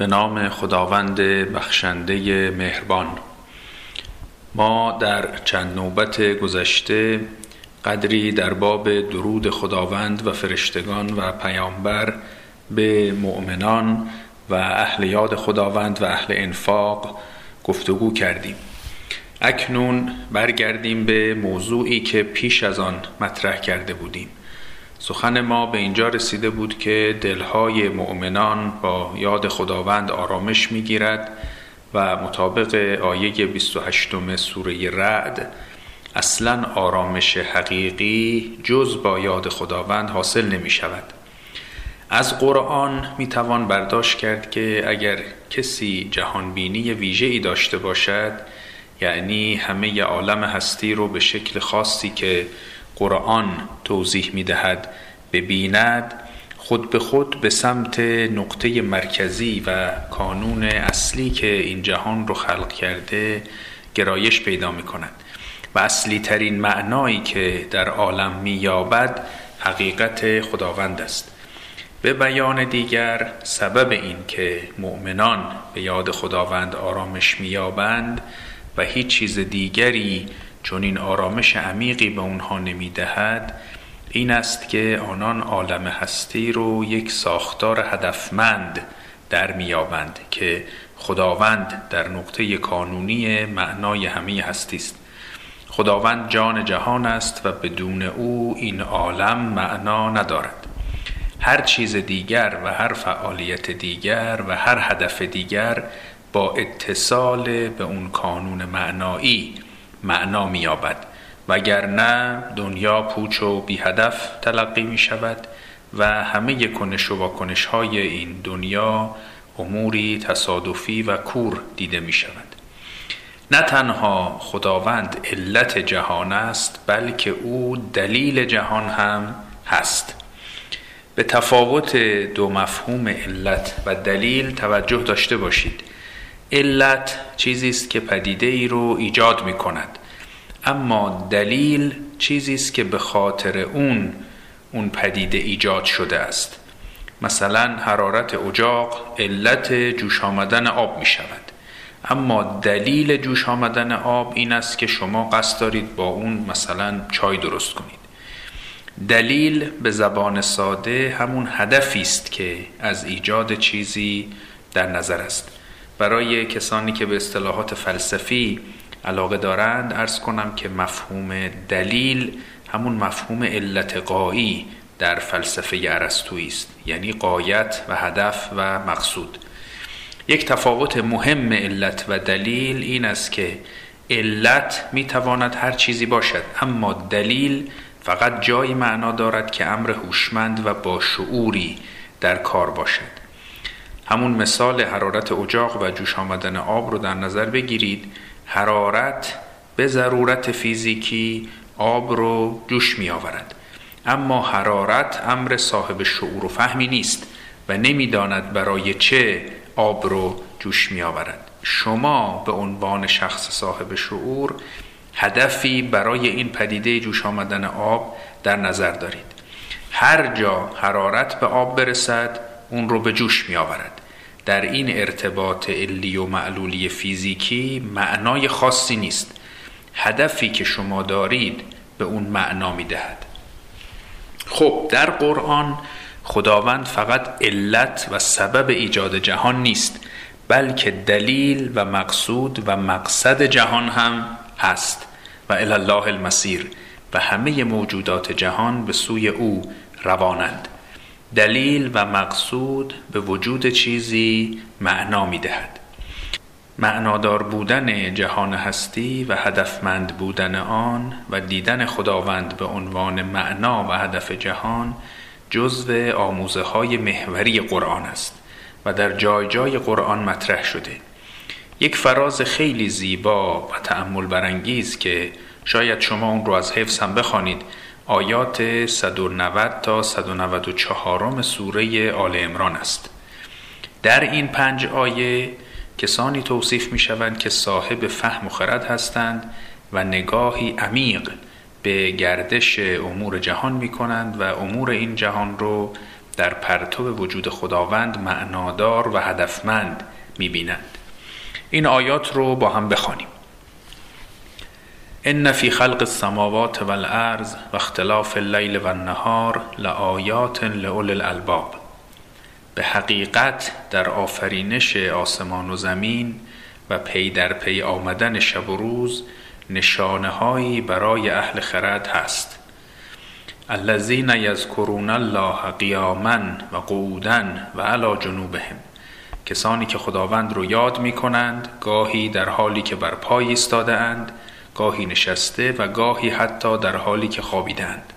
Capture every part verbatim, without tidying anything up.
به نام خداوند بخشنده مهربان. ما در چند نوبت گذشته قدری در باب درود خداوند و فرشتگان و پیامبر به مؤمنان و اهل یاد خداوند و اهل انفاق گفتگو کردیم. اکنون برگردیم به موضوعی که پیش از آن مطرح کرده بودیم. سخن ما به اینجا رسیده بود که دلهای مؤمنان با یاد خداوند آرامش می‌گیرد و مطابق آیه بیست و هشتم سوره رعد اصلاً آرامش حقیقی جز با یاد خداوند حاصل نمی‌شود. از قرآن می‌توان برداشت کرد که اگر کسی جهانبینی ویژه‌ای داشته باشد، یعنی همه عالم هستی رو به شکل خاصی که قرآن توضیح می‌دهد ببیند، خود به خود به سمت نقطه مرکزی و کانون اصلی که این جهان رو خلق کرده گرایش پیدا می‌کند و اصلی ترین معنایی که در عالم می‌یابد حقیقت خداوند است. به بیان دیگر، سبب این که مؤمنان به یاد خداوند آرامش می‌یابند و هیچ چیز دیگری چون این آرامش عمیقی به اونها نمیدهد، این است که آنان عالم هستی رو یک ساختار هدفمند در میابند که خداوند در نقطه کانونی معنای همه هستی است. خداوند جان جهان است و بدون او این عالم معنا ندارد. هر چیز دیگر و هر فعالیت دیگر و هر هدف دیگر با اتصال به اون کانون معنایی معنا می‌یابد، وگرنه دنیا پوچ و بی هدف تلقی می شود و همه کنش و واکنش های این دنیا اموری تصادفی و کور دیده می شود. نه تنها خداوند علت جهان است، بلکه او دلیل جهان هم هست. به تفاوت دو مفهوم علت و دلیل توجه داشته باشید. علت چیزی است که پدیده ای رو ایجاد می کند، اما دلیل چیزی است که به خاطر اون اون پدیده ایجاد شده است. مثلا حرارت اجاق علت جوش آمدن آب می شود، اما دلیل جوش آمدن آب این است که شما قصد دارید با اون مثلا چای درست کنید. دلیل به زبان ساده همون هدفی است که از ایجاد چیزی در نظر است. برای کسانی که به اصطلاحات فلسفی علاقه دارند عرض کنم که مفهوم دلیل همون مفهوم علت غایی در فلسفه ارسطویی است، یعنی غایت و هدف و مقصود. یک تفاوت مهم علت و دلیل این است که علت میتواند هر چیزی باشد، اما دلیل فقط جایی معنا دارد که امر هوشمند و با شعوری در کار باشد. همون مثال حرارت اجاق و جوش آمدن آب رو در نظر بگیرید. حرارت به ضرورت فیزیکی آب رو جوش می آورد، اما حرارت امر صاحب شعور و فهمی نیست و نمی داند برای چه آب رو جوش می آورد. شما به عنوان شخص صاحب شعور هدفی برای این پدیده جوش آمدن آب در نظر دارید. هر جا حرارت به آب برسد اون رو به جوش می آورد. در این ارتباط علی و معلولی فیزیکی معنای خاصی نیست. هدفی که شما دارید به اون معنا می دهد. خب در قرآن خداوند فقط علت و سبب ایجاد جهان نیست، بلکه دلیل و مقصود و مقصد جهان هم هست و الی الله المصیر، و همه موجودات جهان به سوی او روانند. دلیل و مقصود به وجود چیزی معنا می‌دهد. معنادار بودن جهان هستی و هدفمند بودن آن و دیدن خداوند به عنوان معنا و هدف جهان جزو آموزه‌های محوری قرآن است و در جای جای قرآن مطرح شده. یک فراز خیلی زیبا و تأمل برانگیز که شاید شما اون رو از حفظ هم بخوانید، آیات صد و نود تا صد و نود و چهار سوره آل عمران است. در این پنج آیه کسانی توصیف می‌شوند که صاحب فهم و خرد هستند و نگاهی عمیق به گردش امور جهان می‌کنند و امور این جهان رو در پرتو وجود خداوند معنادار و هدفمند می‌بینند. این آیات رو با هم بخوانیم. ان فی خلق السماوات والارض و اختلاف اللیل و النهار لآیات لأولی الالباب. به حقیقت در آفرینش آسمان و زمین و پی در پی آمدن شب و روز نشانه‌هایی برای اهل خرد هست. الذین یذکرون الله قیاما و قعودا و علی جنوبهم، کسانی که خداوند رو یاد می‌کنند گاهی در حالی که بر پای ایستاده‌اند، گاهی نشسته و گاهی حتی در حالی که خوابیدند.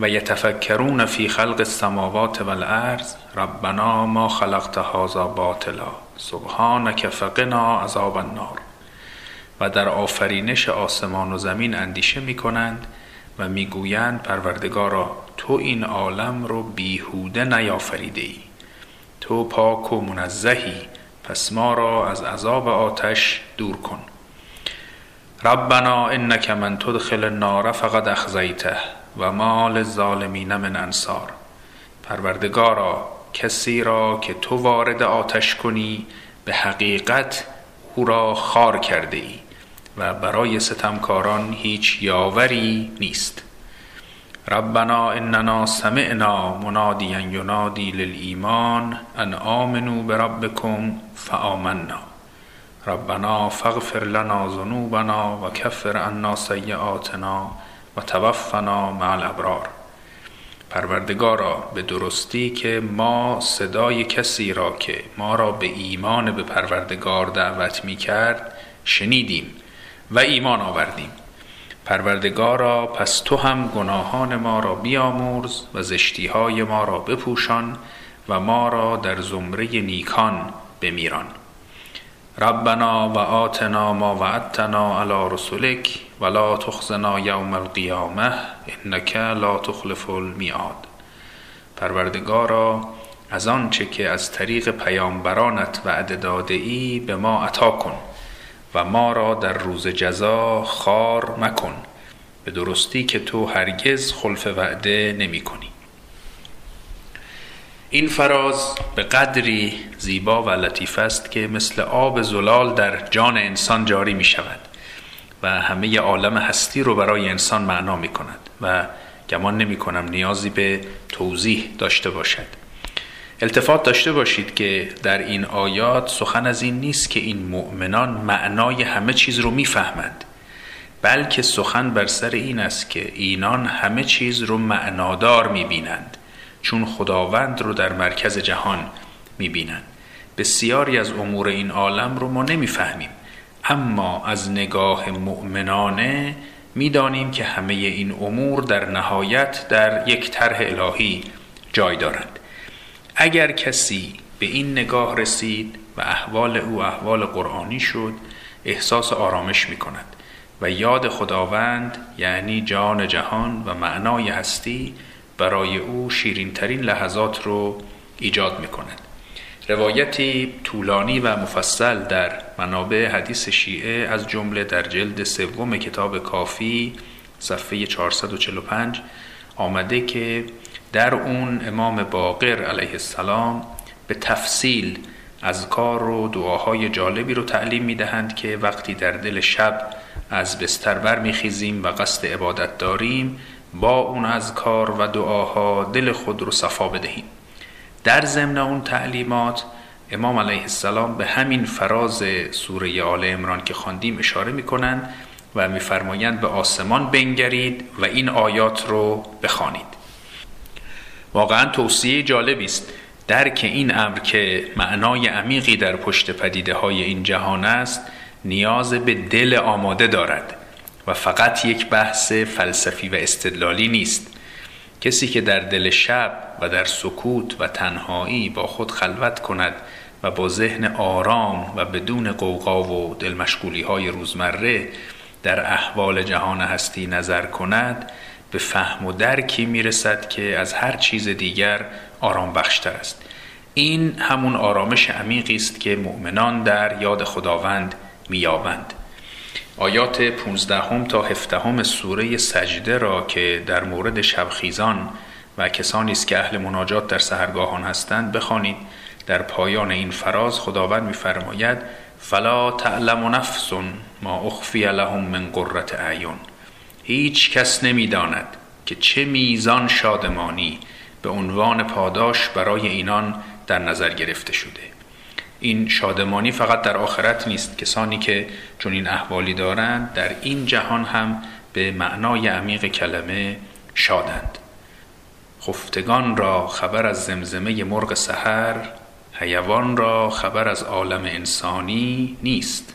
و یتفکرون فی خلق السماوات و الارض ربنا ما خلقت هذا باطلا سبحانک فقنا عذاب النار. و در آفرینش آسمان و زمین اندیشه می‌کنند و میگویند پروردگارا تو این عالم رو بیهوده نیافریدی، تو پاک و منزهی، پس ما را از عذاب آتش دور کن. ربنا انک من تدخل النار فقد اخزیته و ما للظالمین من انصار. پروردگارا کسی را که تو وارد آتش کنی به حقیقت او را خار کرده ای و برای ستمکاران هیچ یاوری نیست. ربنا اننا سمعنا منادیا ینادی للایمان ان آمنوا بربکم فآمنا ربنا فاغفر لنا ذنوبنا و کفر عنا سیئاتنا و توفنا مع الابرار. پروردگارا به درستی که ما صدای کسی را که ما را به ایمان به پروردگار دعوت می کرد شنیدیم و ایمان آوردیم. پروردگارا پس تو هم گناهان ما را بیامرز و زشتیهای ما را بپوشان و ما را در زمره نیکان بمیران. ربنا و آتنا ما وعدتنا علی رسولک و لا تخزنا یوم القیامه انک لا تخلف المیعاد. پروردگارا از آنچه که از طریق پیامبرانت وعده داده ای به ما عطا کن و ما را در روز جزا خار مکن، به درستی که تو هرگز خلف وعده نمی کنی. این فراز به قدری زیبا و لطیف است که مثل آب زلال در جان انسان جاری می شود و همه عالم هستی رو برای انسان معنا می کند و گمان نمی کنم نیازی به توضیح داشته باشد. التفات داشته باشید که در این آیات سخن از این نیست که این مؤمنان معنای همه چیز رو میفهمند، بلکه سخن بر سر این است که اینان همه چیز رو معنادار میبینند، چون خداوند رو در مرکز جهان میبینند. بسیاری از امور این عالم رو ما نمیفهمیم، اما از نگاه مؤمنانه میدانیم که همه این امور در نهایت در یک طرح الهی جای دارند. اگر کسی به این نگاه رسید و احوال او احوال قرآنی شد، احساس آرامش می کند و یاد خداوند یعنی جان جهان و معنای هستی برای او شیرین ترین لحظات رو ایجاد می کند. روایتی طولانی و مفصل در منابع حدیث شیعه از جمله در جلد سوم کتاب کافی صفحه چهارصد و چهل و پنج آمده که در اون امام باقر علیه السلام به تفصیل اذکار و دعاهای جالبی رو تعلیم میدهند که وقتی در دل شب از بستر بر میخیزیم و قصد عبادت داریم با اون اذکار و دعاها دل خود رو صفا بدهیم. در ضمن اون تعلیمات امام علیه السلام به همین فراز سوره آل عمران که خواندیم اشاره میکنند و میفرمایند به آسمان بنگرید و این آیات رو بخوانید. واقعا توصیه جالبی است. درک این امر که معنای عمیقی در پشت پدیده های این جهان است نیاز به دل آماده دارد و فقط یک بحث فلسفی و استدلالی نیست. کسی که در دل شب و در سکوت و تنهایی با خود خلوت کند و با ذهن آرام و بدون قوقا و دلمشغولی های روزمره در احوال جهان هستی نظر کند، به فهم و درکی میرسد که از هر چیز دیگر آرام بخشتر است. این همون آرامش عمیقی است که مؤمنان در یاد خداوند مییابند. آیات پانزده تا هفده سوره سجده را که در مورد شبخیزان و کسانی است که اهل مناجات در سحرگاهان هستند بخوانید. در پایان این فراز خداوند می‌فرماید فلا تعلم نفس ما اخفی لهم من قرة اعین، هیچ کس نمی‌داند که چه میزان شادمانی به عنوان پاداش برای اینان در نظر گرفته شده. این شادمانی فقط در آخرت نیست، کسانی که چون این احوالی دارند در این جهان هم به معنای عمیق کلمه شادند. خفتگان را خبر از زمزمه مرغ سحر، حیوان را خبر از عالم انسانی نیست.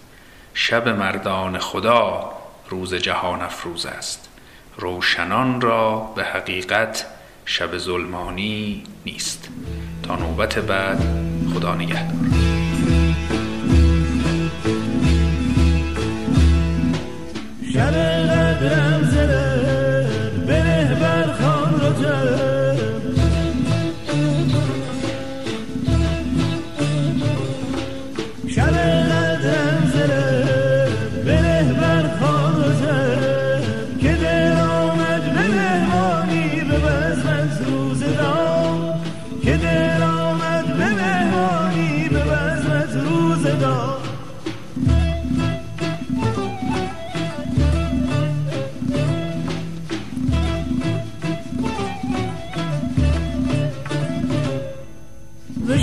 شب مردان خدا روز جهان افروز است، روشنان را به حقیقت شب ظلمانی نیست. تا نوبت بعد، خدا نگهدار. شب قدرم زدر بنه بر خان را جر، شب قدرم زدر بنه بر خان را جر، که در آمد به مهمانی به بزمت روز دام، که در آمد به مهمانی به بزمت روز دام.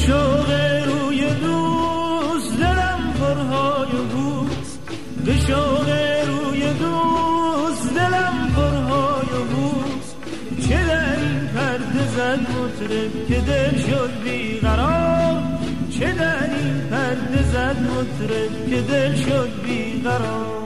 شوق روی دوست دلم پرهای بوست، به شوق روی دوست دلم پرهای بوست. چه در این پرده زد مطرب که دل شد بیقرار، چه در این پرده زد مطرب که دل شد بیقرار.